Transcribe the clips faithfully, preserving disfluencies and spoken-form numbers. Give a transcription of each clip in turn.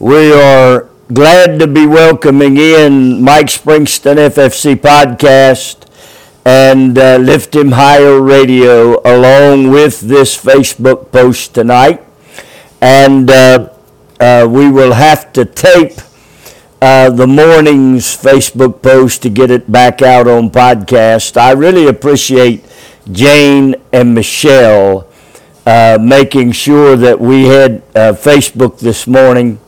We are glad to be welcoming in Mike Springston, F F C Podcast, and uh, Lift Him Higher Radio, along with this Facebook post tonight. And uh, uh, we will have to tape uh, the morning's Facebook post to get it back out on podcast. I really appreciate Jane and Michelle uh, making sure that we had uh, Facebook this morning.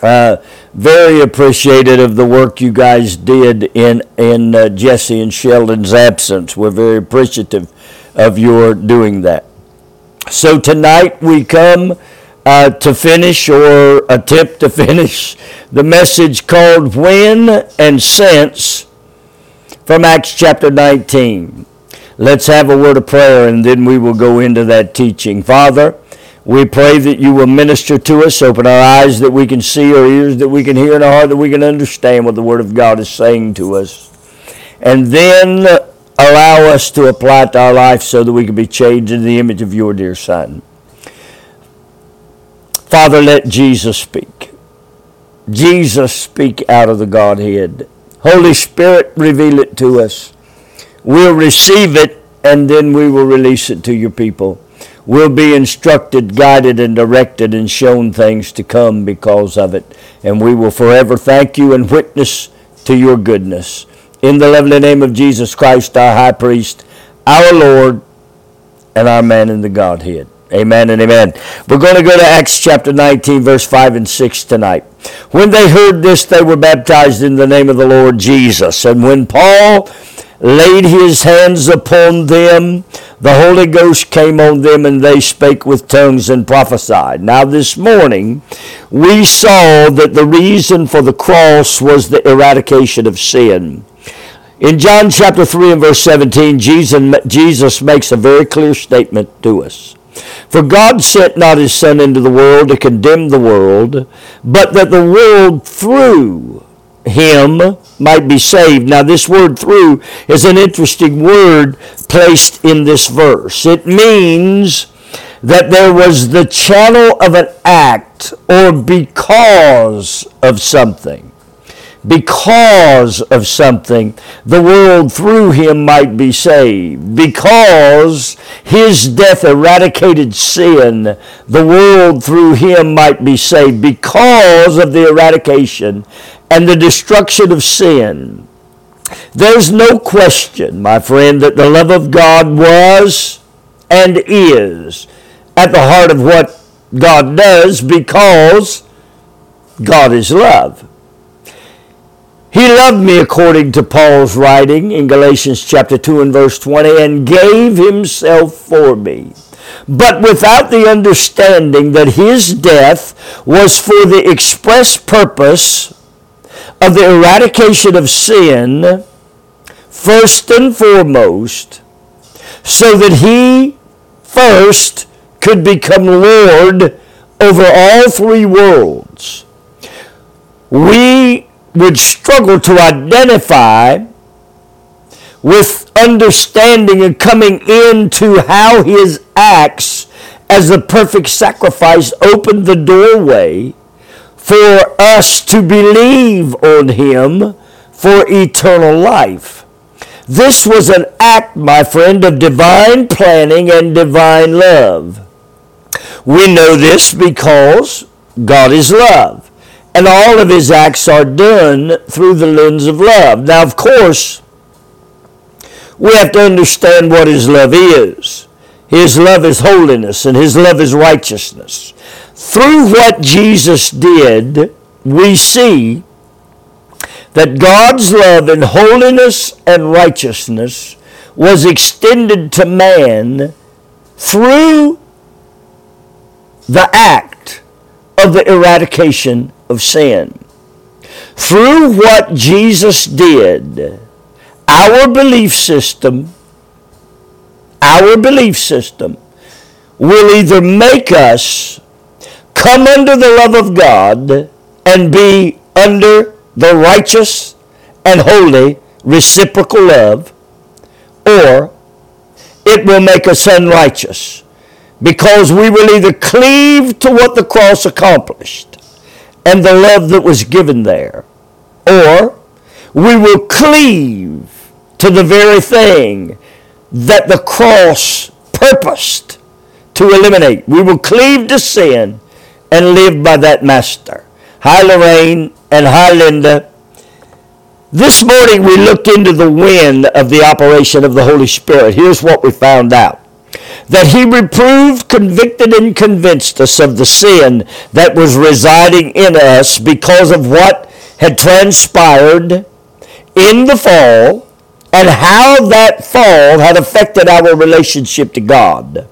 Uh, very appreciated of the work you guys did in in uh, Jesse and Sheldon's absence. We're very appreciative of your doing that. So tonight we come uh, to finish or attempt to finish the message called When and Since from Acts chapter nineteen. Let's have a word of prayer and then we will go into that teaching. Father, we pray that you will minister to us, open our eyes that we can see, our ears that we can hear, and our heart that we can understand what the Word of God is saying to us. And then allow us to apply it to our life so that we can be changed in the image of your dear Son. Father, let Jesus speak. Jesus speak out of the Godhead. Holy Spirit, reveal it to us. We'll receive it, and then we will release it to your people. We'll be instructed, guided, and directed, and shown things to come because of it. And we will forever thank you and witness to your goodness. In the lovely name of Jesus Christ, our high priest, our Lord, and our man in the Godhead. Amen and amen. We're going to go to Acts chapter nineteen, verse five and six tonight. When they heard this, they were baptized in the name of the Lord Jesus. And when Paul laid his hands upon them, the Holy Ghost came on them, and they spake with tongues and prophesied. Now this morning, we saw that the reason for the cross was the eradication of sin. In John chapter three and verse seventeen, Jesus, Jesus makes a very clear statement to us. For God sent not his Son into the world to condemn the world, but that the world through him might be saved. Now this word through is an interesting word placed in this verse. It means that there was the channel of an act or because of something. Because of something, the world through him might be saved. Because his death eradicated sin, the world through him might be saved. Because of the eradication and the destruction of sin, there's no question, my friend, that the love of God was and is at the heart of what God does, because God is love. He loved me, according to Paul's writing in Galatians chapter two and verse twenty, and gave himself for me, but without the understanding that his death was for the express purpose of the eradication of sin, first and foremost, so that he first could become Lord over all three worlds. We would struggle to identify with understanding and coming into how his acts as the perfect sacrifice opened the doorway for us to believe on him for eternal life. This was an act, my friend, of divine planning and divine love. We know this because God is love. And all of his acts are done through the lens of love. Now, of course, we have to understand what his love is. His love is holiness, and his love is righteousness. Through what Jesus did, we see that God's love in holiness and righteousness was extended to man through the act of the eradication of sin. Through what Jesus did, our belief system, our belief system will either make us come under the love of God and be under the righteous and holy reciprocal love, or it will make us unrighteous, because we will either cleave to what the cross accomplished and the love that was given there. Or we will cleave to the very thing that the cross purposed to eliminate. We will cleave to sin and live by that master. Hi, Lorraine, and hi, Linda. This morning we looked into the wind of the operation of the Holy Spirit. Here's what we found out. That he reproved, convicted, and convinced us of the sin that was residing in us because of what had transpired in the fall and how that fall had affected our relationship to God.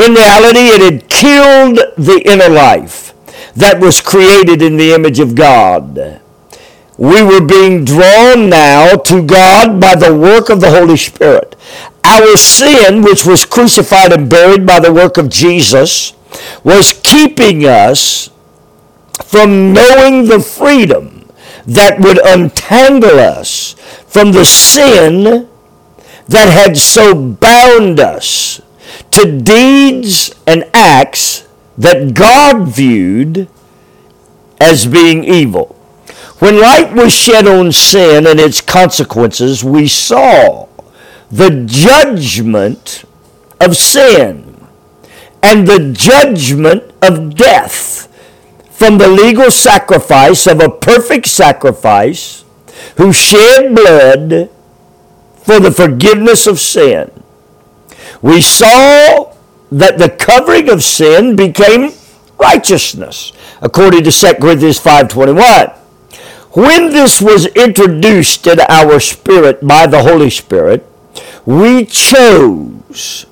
In reality, it had killed the inner life that was created in the image of God. We were being drawn now to God by the work of the Holy Spirit. Our sin, which was crucified and buried by the work of Jesus, was keeping us from knowing the freedom that would untangle us from the sin that had so bound us to deeds and acts that God viewed as being evil. When light was shed on sin and its consequences, we saw the judgment of sin and the judgment of death from the legal sacrifice of a perfect sacrifice who shed blood for the forgiveness of sin. We saw that the covering of sin became righteousness, according to Second Corinthians five twenty-one. When this was introduced in our spirit by the Holy Spirit, we chose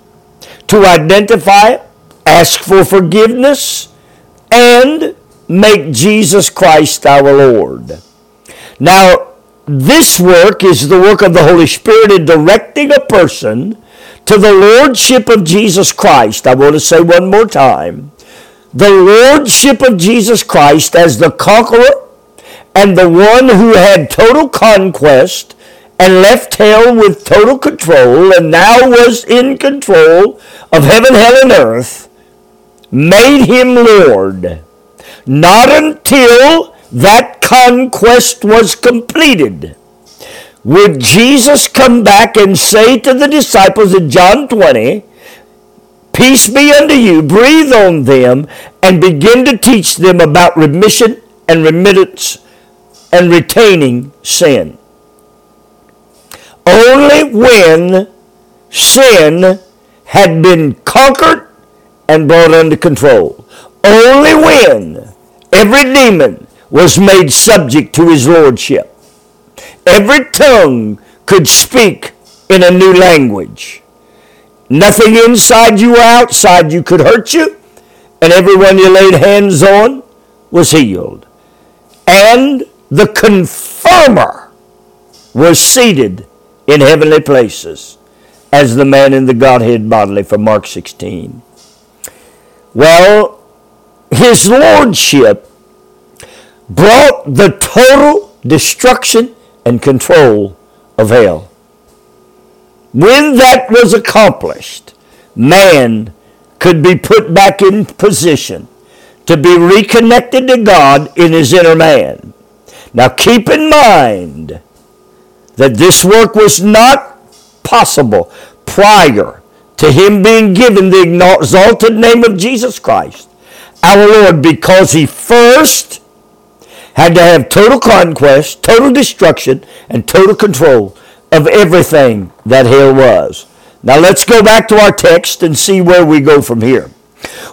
to identify, ask for forgiveness, and make Jesus Christ our Lord. Now, this work is the work of the Holy Spirit in directing a person to the Lordship of Jesus Christ. I want to say one more time, the Lordship of Jesus Christ as the conqueror and the one who had total conquest and left hell with total control and now was in control of heaven, hell, and earth, made him Lord. Not until that conquest was completed would Jesus come back and say to the disciples in John twenty, "Peace be unto you," breathe on them, and begin to teach them about remission and remittance and retaining sin. Only when sin had been conquered and brought under control, only when every demon was made subject to his lordship, every tongue could speak in a new language, nothing inside you or outside you could hurt you, and everyone you laid hands on was healed. And the confirmer was seated in heavenly places as the man in the Godhead bodily, from Mark sixteen. Well, his lordship brought the total destruction and control of hell. When that was accomplished, man could be put back in position to be reconnected to God in his inner man. Now keep in mind that this work was not possible prior to him being given the exalted name of Jesus Christ, our Lord, because he first had to have total conquest, total destruction, and total control of everything that hell was. Now let's go back to our text and see where we go from here.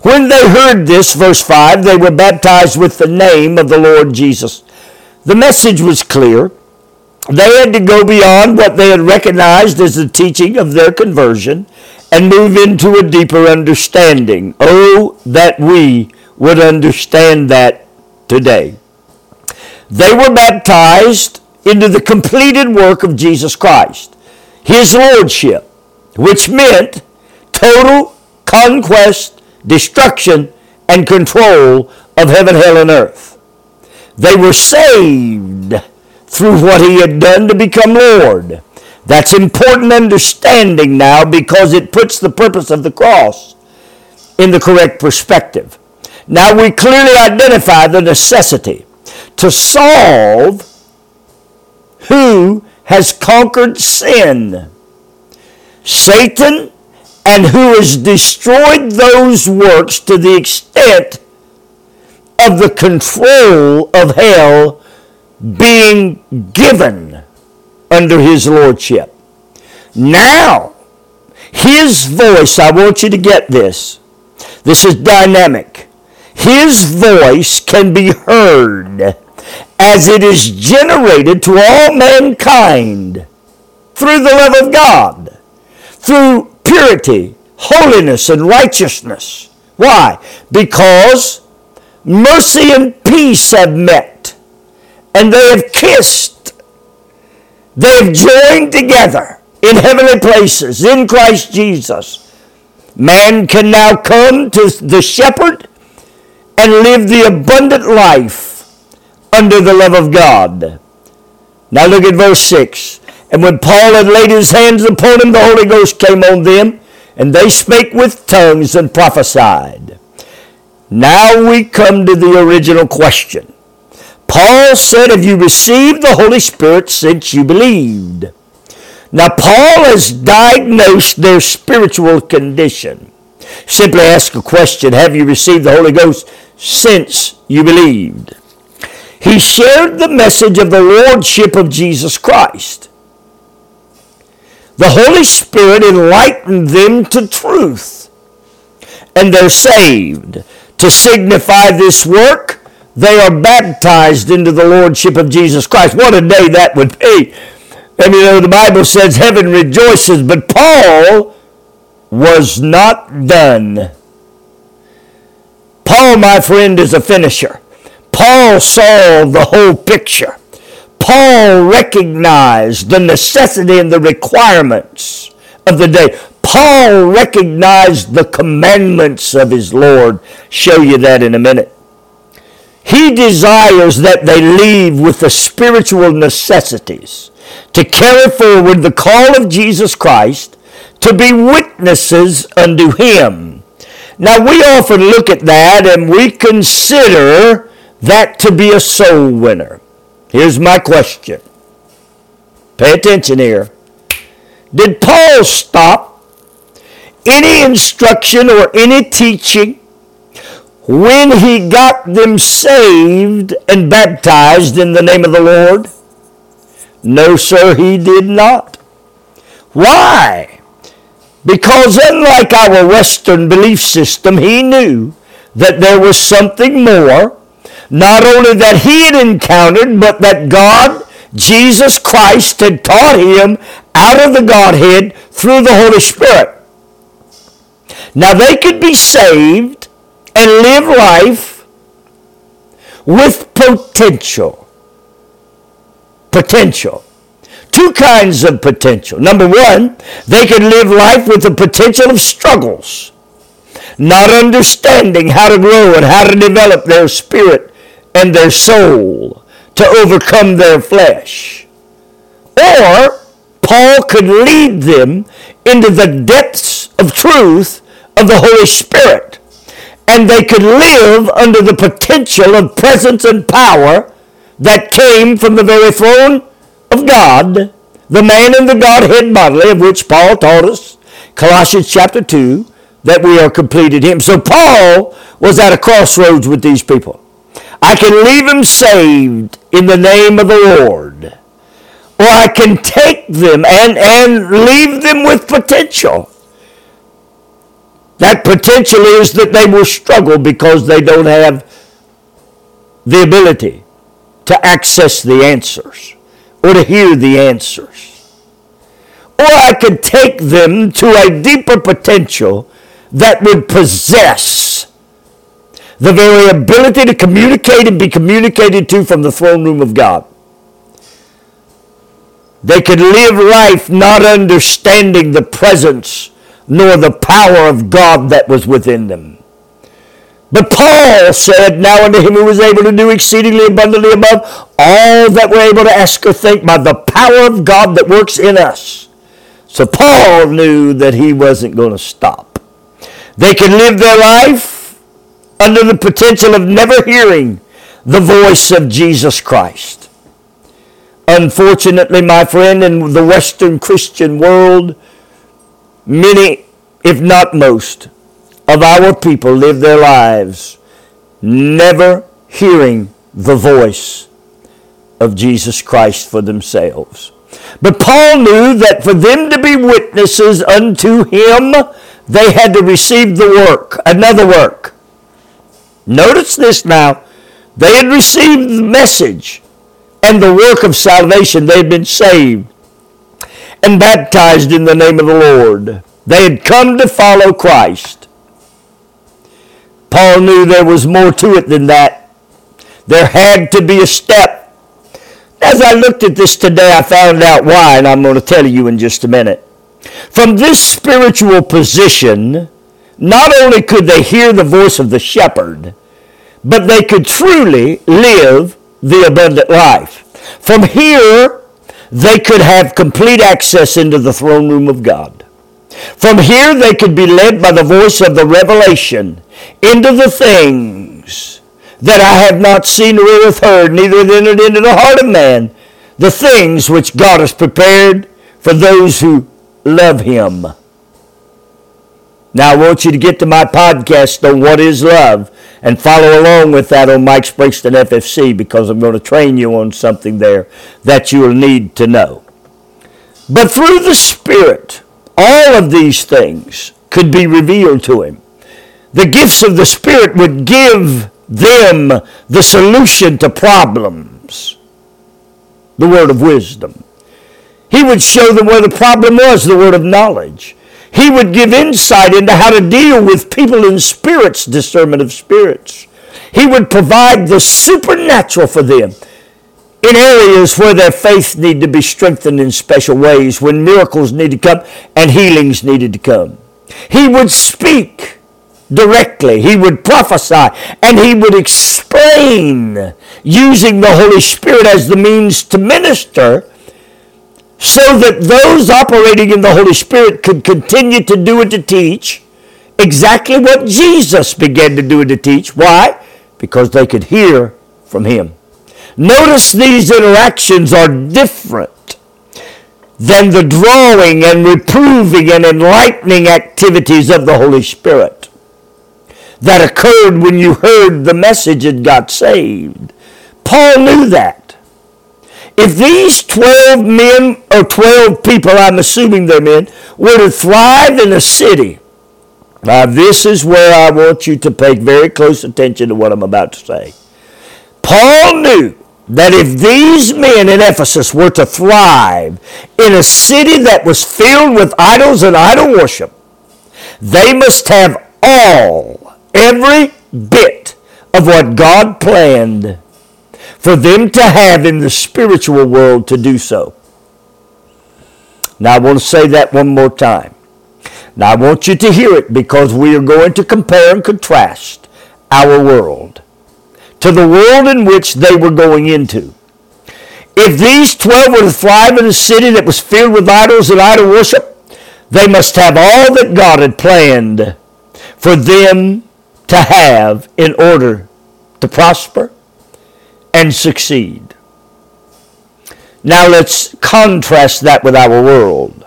When they heard this, verse five, they were baptized with the name of the Lord Jesus. The message was clear. They had to go beyond what they had recognized as the teaching of their conversion and move into a deeper understanding. Oh, that we would understand that today. They were baptized into the completed work of Jesus Christ, his lordship, which meant total conquest, destruction, and control of heaven, hell, and earth. They were saved through what he had done to become Lord. That's important understanding now, because it puts the purpose of the cross in the correct perspective. Now we clearly identify the necessity to solve who has conquered sin, Satan, and who has destroyed those works to the extent of the control of hell being given under his lordship. Now, his voice, I want you to get this. This is dynamic. His voice can be heard as it is generated to all mankind through the love of God, through purity, holiness, and righteousness. Why? Because mercy and peace have met, and they have kissed. They have joined together in heavenly places in Christ Jesus. Man can now come to the shepherd and live the abundant life under the love of God. Now look at verse six. And when Paul had laid his hands upon him, the Holy Ghost came on them, and they spake with tongues and prophesied. Now we come to the original question. Paul said, have you received the Holy Spirit since you believed? Now Paul has diagnosed their spiritual condition. Simply ask a question, have you received the Holy Ghost since you believed? He shared the message of the Lordship of Jesus Christ. The Holy Spirit enlightened them to truth, and they're saved. To signify this work, they are baptized into the Lordship of Jesus Christ. What a day that would be. And you know, the Bible says heaven rejoices, but Paul was not done. Paul, my friend, is a finisher. Paul saw the whole picture. Paul recognized the necessity and the requirements of the day. Paul recognized the commandments of his Lord. Show you that in a minute. He desires that they leave with the spiritual necessities to carry forward the call of Jesus Christ to be witnesses unto him. Now we often look at that and we consider that to be a soul winner. Here's my question. Pay attention here. Did Paul stop any instruction or any teaching when he got them saved and baptized in the name of the Lord? No, sir, he did not. Why? Because unlike our Western belief system, he knew that there was something more. Not only that he had encountered, but that God, Jesus Christ, had taught him out of the Godhead through the Holy Spirit. Now they could be saved and live life with potential. Potential. Two kinds of potential. Number one, they could live life with the potential of struggles, not understanding how to grow and how to develop their spirit and their soul to overcome their flesh. Or Paul could lead them into the depths of truth of the Holy Spirit, and they could live under the potential of presence and power that came from the very throne of God, the man in the Godhead bodily, of which Paul taught us, Colossians chapter two, that we are complete in him. So Paul was at a crossroads with these people. I can leave them saved in the name of the Lord, or I can take them and, and leave them with potential. That potential is that they will struggle because they don't have the ability to access the answers or to hear the answers. Or I can take them to a deeper potential that would possess the very ability to communicate and be communicated to from the throne room of God. They could live life not understanding the presence nor the power of God that was within them. But Paul said, now unto him who was able to do exceedingly abundantly above all that we're able to ask or think, by the power of God that works in us. So Paul knew that he wasn't going to stop. They could live their life under the potential of never hearing the voice of Jesus Christ. Unfortunately, my friend, in the Western Christian world, many, if not most, of our people live their lives never hearing the voice of Jesus Christ for themselves. But Paul knew that for them to be witnesses unto him, they had to receive the work, another work. Notice this now. They had received the message and the work of salvation. They had been saved and baptized in the name of the Lord. They had come to follow Christ. Paul knew there was more to it than that. There had to be a step. As I looked at this today, I found out why, and I'm going to tell you in just a minute. From this spiritual position, not only could they hear the voice of the shepherd, but they could truly live the abundant life. From here, they could have complete access into the throne room of God. From here, they could be led by the voice of the revelation into the things that I have not seen or ear hath heard, neither have entered into the heart of man, the things which God has prepared for those who love him. Now, I want you to get to my podcast on what is love and follow along with that on Mike Springston F F C, because I'm going to train you on something there that you will need to know. But through the Spirit, all of these things could be revealed to him. The gifts of the Spirit would give them the solution to problems, the word of wisdom. He would show them where the problem was, the word of knowledge. He would give insight into how to deal with people in spirits, discernment of spirits. He would provide the supernatural for them in areas where their faith needed to be strengthened in special ways, when miracles needed to come and healings needed to come. He would speak directly. He would prophesy, and he would explain using the Holy Spirit as the means to minister, so that those operating in the Holy Spirit could continue to do and to teach exactly what Jesus began to do and to teach. Why? Because they could hear from him. Notice these interactions are different than the drawing and reproving and enlightening activities of the Holy Spirit that occurred when you heard the message and got saved. Paul knew that. If these twelve men, or twelve people, I'm assuming they're men, were to thrive in a city, now this is where I want you to pay very close attention to what I'm about to say. Paul knew that if these men in Ephesus were to thrive in a city that was filled with idols and idol worship, they must have all, every bit of what God planned for them to have in the spiritual world to do so. Now, I want to say that one more time. Now, I want you to hear it, because we are going to compare and contrast our world to the world in which they were going into. If these twelve were to thrive in a city that was filled with idols and idol worship, they must have all that God had planned for them to have in order to prosper and succeed. Now let's contrast that with our world.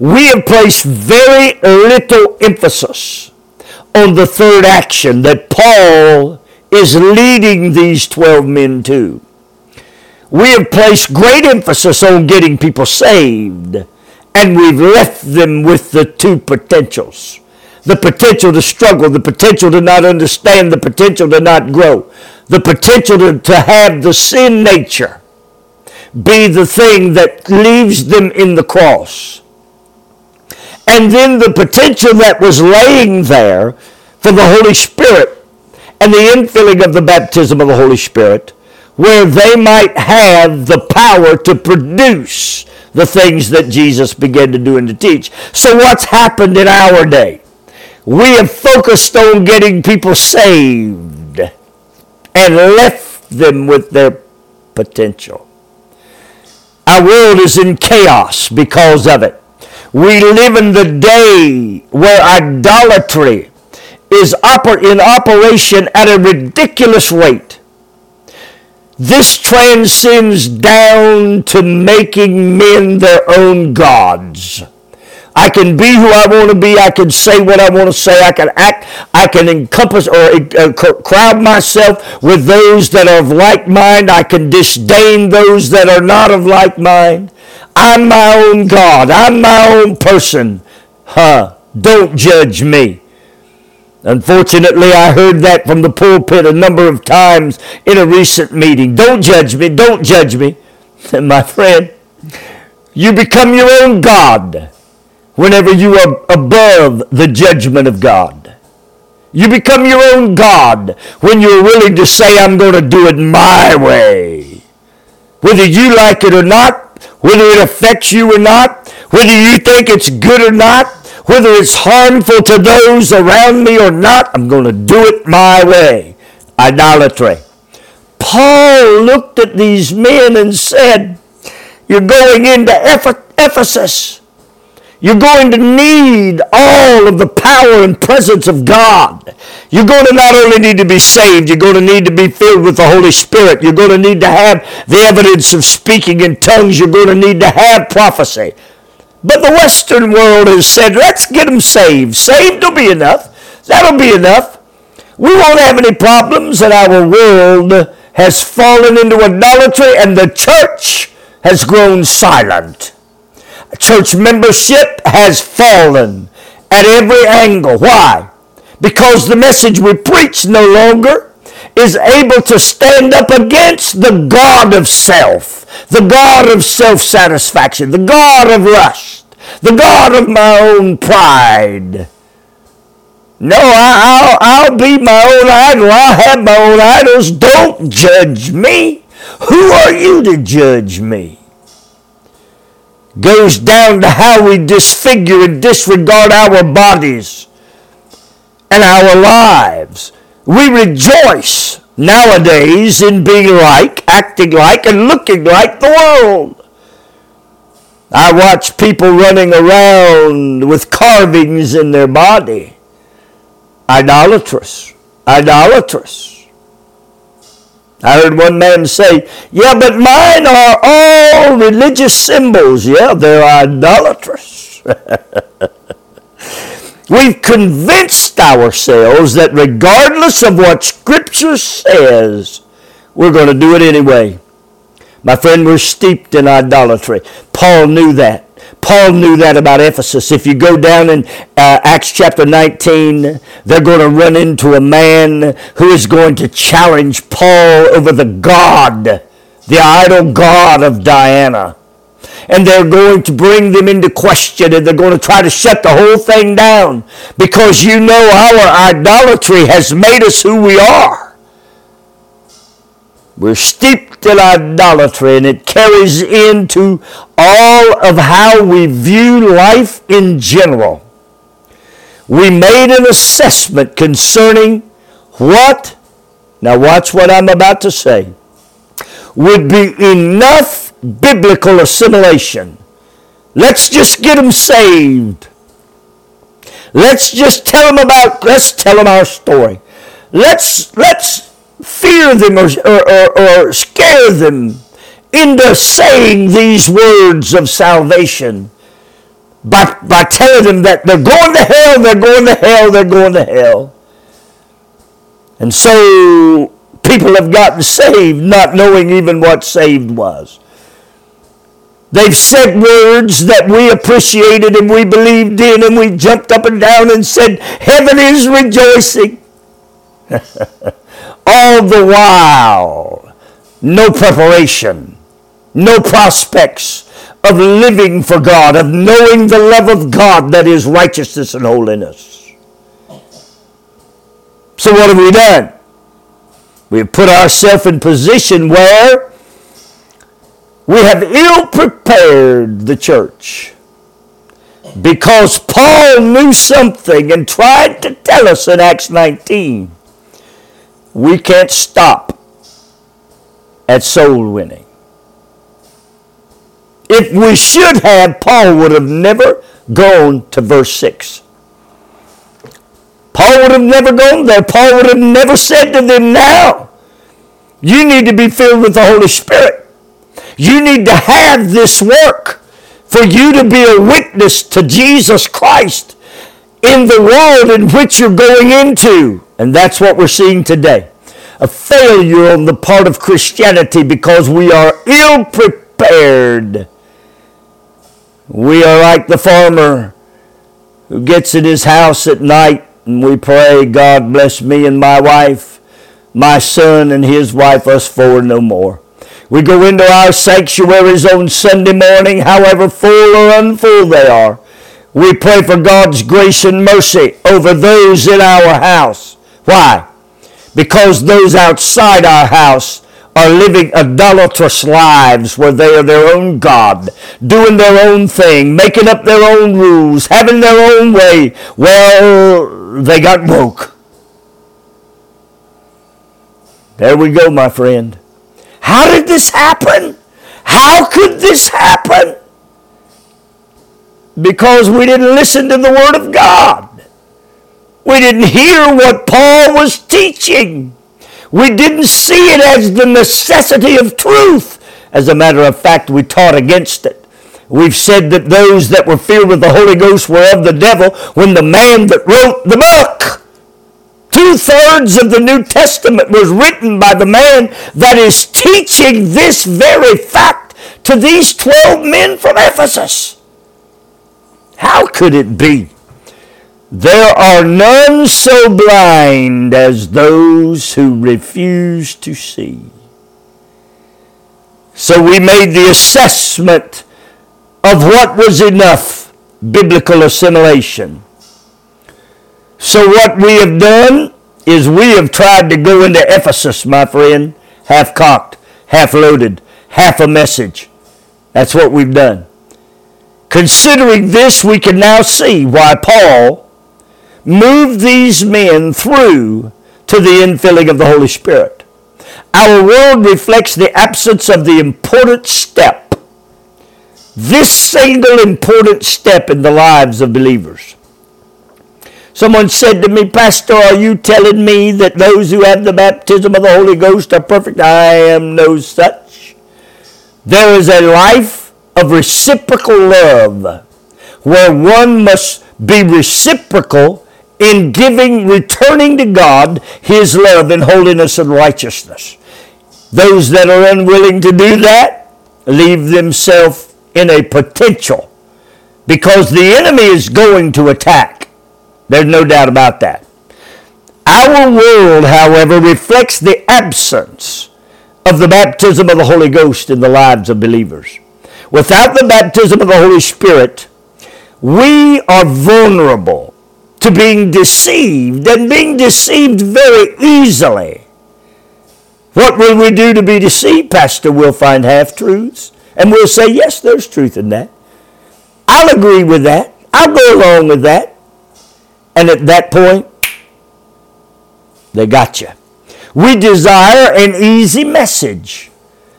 We have placed very little emphasis on the third action that Paul is leading these twelve men to. We have placed great emphasis on getting people saved, and we've left them with the two potentials. The potential to struggle, the potential to not understand, the potential to not grow, the potential to, to have the sin nature be the thing that leaves them in the cross. And then the potential that was laying there for the Holy Spirit and the infilling of the baptism of the Holy Spirit, where they might have the power to produce the things that Jesus began to do and to teach. So what's happened in our day? We have focused on getting people saved and left them with their potential. Our world is in chaos because of it. We live in the day where idolatry is oper- in operation at a ridiculous rate. This transcends down to making men their own gods. I can be who I want to be. I can say what I want to say. I can act. I can encompass or uh, crowd myself with those that are of like mind. I can disdain those that are not of like mind. I'm my own God. I'm my own person. Huh? Don't judge me. Unfortunately, I heard that from the pulpit a number of times in a recent meeting. Don't judge me. Don't judge me. And my friend, you become your own God whenever you are above the judgment of God. You become your own God when you're willing to say, I'm going to do it my way. Whether you like it or not, whether it affects you or not, whether you think it's good or not, whether it's harmful to those around me or not, I'm going to do it my way. Idolatry. Paul looked at these men and said, you're going into Ephesus. You're going to need all of the power and presence of God. You're going to not only need to be saved, you're going to need to be filled with the Holy Spirit. You're going to need to have the evidence of speaking in tongues. You're going to need to have prophecy. But the Western world has said, let's get them saved. Saved will be enough. That'll be enough. We won't have any problems, and our world has fallen into idolatry, and the church has grown silent. Church membership has fallen at every angle. Why? Because the message we preach no longer is able to stand up against the God of self, the God of self-satisfaction, the God of lust, the God of my own pride. No, I'll, I'll be my own idol. I'll have my own idols. Don't judge me. Who are you to judge me? Goes down to how we disfigure and disregard our bodies and our lives. We rejoice nowadays in being like, acting like, and looking like the world. I watch people running around with carvings in their body. Idolatrous. Idolatrous. I heard one man say, yeah, but mine are all religious symbols. Yeah, they're idolatrous. We've convinced ourselves that regardless of what Scripture says, we're going to do it anyway. My friend, we're steeped in idolatry. Paul knew that. Paul knew that about Ephesus. If you go down in uh, Acts chapter nineteen, they're going to run into a man who is going to challenge Paul over the god, the idol god of Diana. And they're going to bring them into question, and they're going to try to shut the whole thing down, because you know our idolatry has made us who we are. We're steeped in idolatry, and it carries into all of how we view life in general. We made an assessment concerning what, now watch what I'm about to say, would be enough biblical assimilation. Let's just get them saved. Let's just tell them about, let's tell them our story. Let's, let's fear them or, or, or, or scare them into saying these words of salvation by, by telling them that they're going to hell, they're going to hell, they're going to hell. And so people have gotten saved not knowing even what saved was. They've said words that we appreciated and we believed in, and we jumped up and down and said, heaven is rejoicing. All the while, no preparation, no prospects of living for God, of knowing the love of God that is righteousness and holiness. So what have we done? We've put ourselves in position where we have ill-prepared the church, because Paul knew something and tried to tell us in Acts nineteen, we can't stop at soul winning. If we should have, Paul would have never gone to verse six. Paul would have never gone there. Paul would have never said to them, now, you need to be filled with the Holy Spirit. You need to have this work for you to be a witness to Jesus Christ in the world in which you're going into. And that's what we're seeing today. A failure on the part of Christianity because we are ill prepared. We are like the farmer who gets in his house at night and we pray, God bless me and my wife, my son and his wife, us four no more. We go into our sanctuaries on Sunday morning, however full or unfull they are. We pray for God's grace and mercy over those in our house. Why? Because those outside our house are living idolatrous lives where they are their own God, doing their own thing, making up their own rules, having their own way. Well, they got woke. There we go, my friend. How did this happen? How could this happen? Because we didn't listen to the Word of God. We didn't hear what Paul was teaching. We didn't see it as the necessity of truth. As a matter of fact, we taught against it. We've said that those that were filled with the Holy Ghost were of the devil when the man that wrote the book, two-thirds of the New Testament was written by the man that is teaching this very fact to these twelve men from Ephesus. How could it be? There are none so blind as those who refuse to see. So we made the assessment of what was enough biblical assimilation. So what we have done is we have tried to go into Ephesus, my friend, half-cocked, half-loaded, half a message. That's what we've done. Considering this, we can now see why Paul move these men through to the infilling of the Holy Spirit. Our world reflects the absence of the important step, this single important step in the lives of believers. Someone said to me, Pastor, are you telling me that those who have the baptism of the Holy Ghost are perfect? I am no such. There is a life of reciprocal love where one must be reciprocal in giving, returning to God His love in holiness and righteousness. Those that are unwilling to do that leave themselves in a potential because the enemy is going to attack. There's no doubt about that. Our world, however, reflects the absence of the baptism of the Holy Ghost in the lives of believers. Without the baptism of the Holy Spirit, we are vulnerable to being deceived, and being deceived very easily. What will we do to be deceived, Pastor? We'll find half-truths, and we'll say, yes, there's truth in that. I'll agree with that. I'll go along with that. And at that point, they got you. We desire an easy message.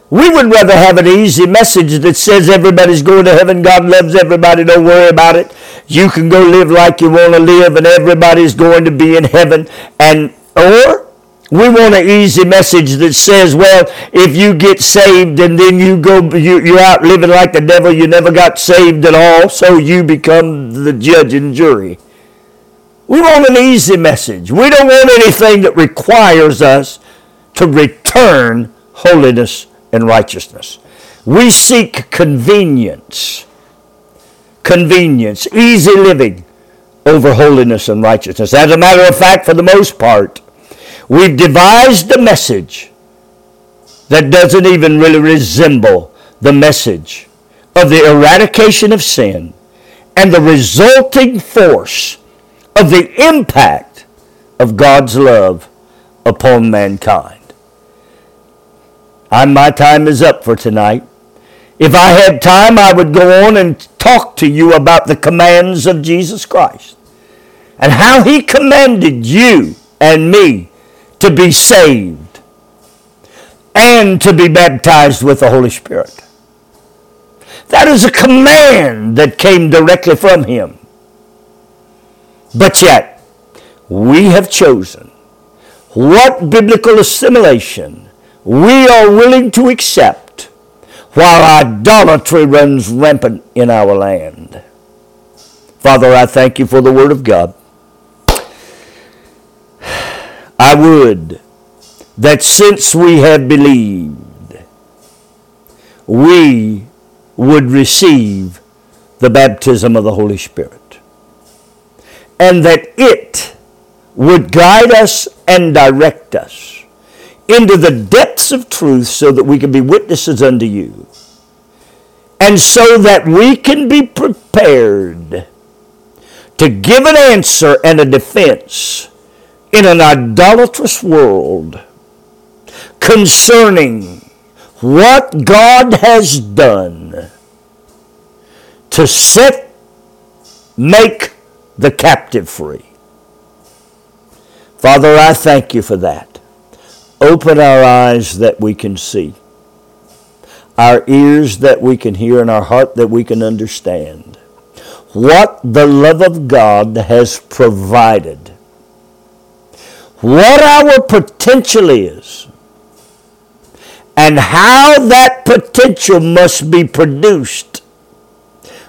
We would rather have an easy message that says everybody's going to heaven, God loves everybody, don't worry about it. You can go live like you want to live and everybody's going to be in heaven. And or we want an easy message that says, well, if you get saved and then you go, you, you're out living like the devil, you never got saved at all, so you become the judge and jury. We want an easy message. We don't want anything that requires us to return holiness and righteousness. We seek convenience. Convenience. Easy living over holiness and righteousness. As a matter of fact, for the most part, we've devised a message that doesn't even really resemble the message of the eradication of sin and the resulting force of the impact of God's love upon mankind. I, my time is up for tonight. If I had time, I would go on and talk to you about the commands of Jesus Christ and how He commanded you and me to be saved and to be baptized with the Holy Spirit. That is a command that came directly from Him. But yet, we have chosen, what biblical assimilation we are willing to accept while idolatry runs rampant in our land. Father, I thank you for the Word of God. I would that since we have believed, we would receive the baptism of the Holy Spirit, and that it would guide us and direct us into the depths of truth so that we can be witnesses unto you, and so that we can be prepared to give an answer and a defense in an idolatrous world concerning what God has done to set, make the captive free. Father, I thank you for that. Open our eyes that we can see, our ears that we can hear, and our heart that we can understand what the love of God has provided, what our potential is, and how that potential must be produced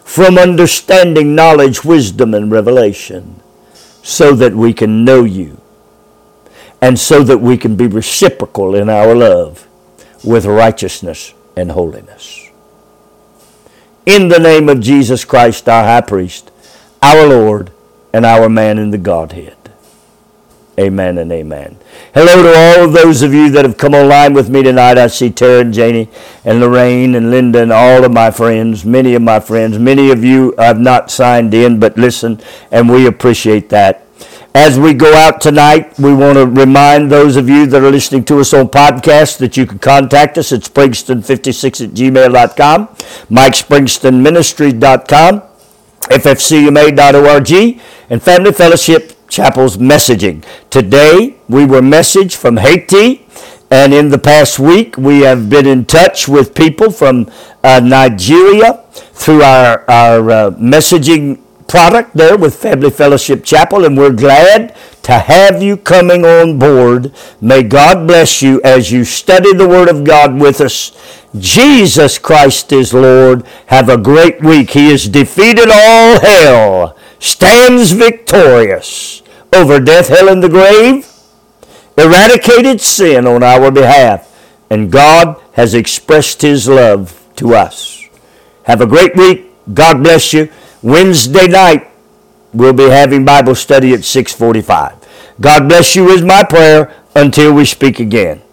from understanding, knowledge, wisdom, and revelation, so that we can know you and so that we can be reciprocal in our love with righteousness and holiness. In the name of Jesus Christ, our high priest, our Lord, and our man in the Godhead. Amen and amen. Hello to all of those of you that have come online with me tonight. I see Tara and Janie and Lorraine and Linda and all of my friends, many of my friends. Many of you have not signed in, but listen, and we appreciate that. As we go out tonight, we want to remind those of you that are listening to us on podcast that you can contact us at springston fifty-six at gmail dot com, mike springston ministry dot com, f f c m a dot org, and Family Fellowship Chapel's messaging. Today, we were messaged from Haiti, and in the past week, we have been in touch with people from uh, Nigeria through our, our uh, messaging product there with Family Fellowship Chapel, and we're glad to have you coming on board. May God bless you as you study the Word of God with us. Jesus Christ is Lord. Have a great week. He has defeated all hell, stands victorious over death, hell, and the grave, eradicated sin on our behalf, and God has expressed His love to us. Have a great week. God bless you. Wednesday night, we'll be having Bible study at six forty-five. God bless you is my prayer until we speak again.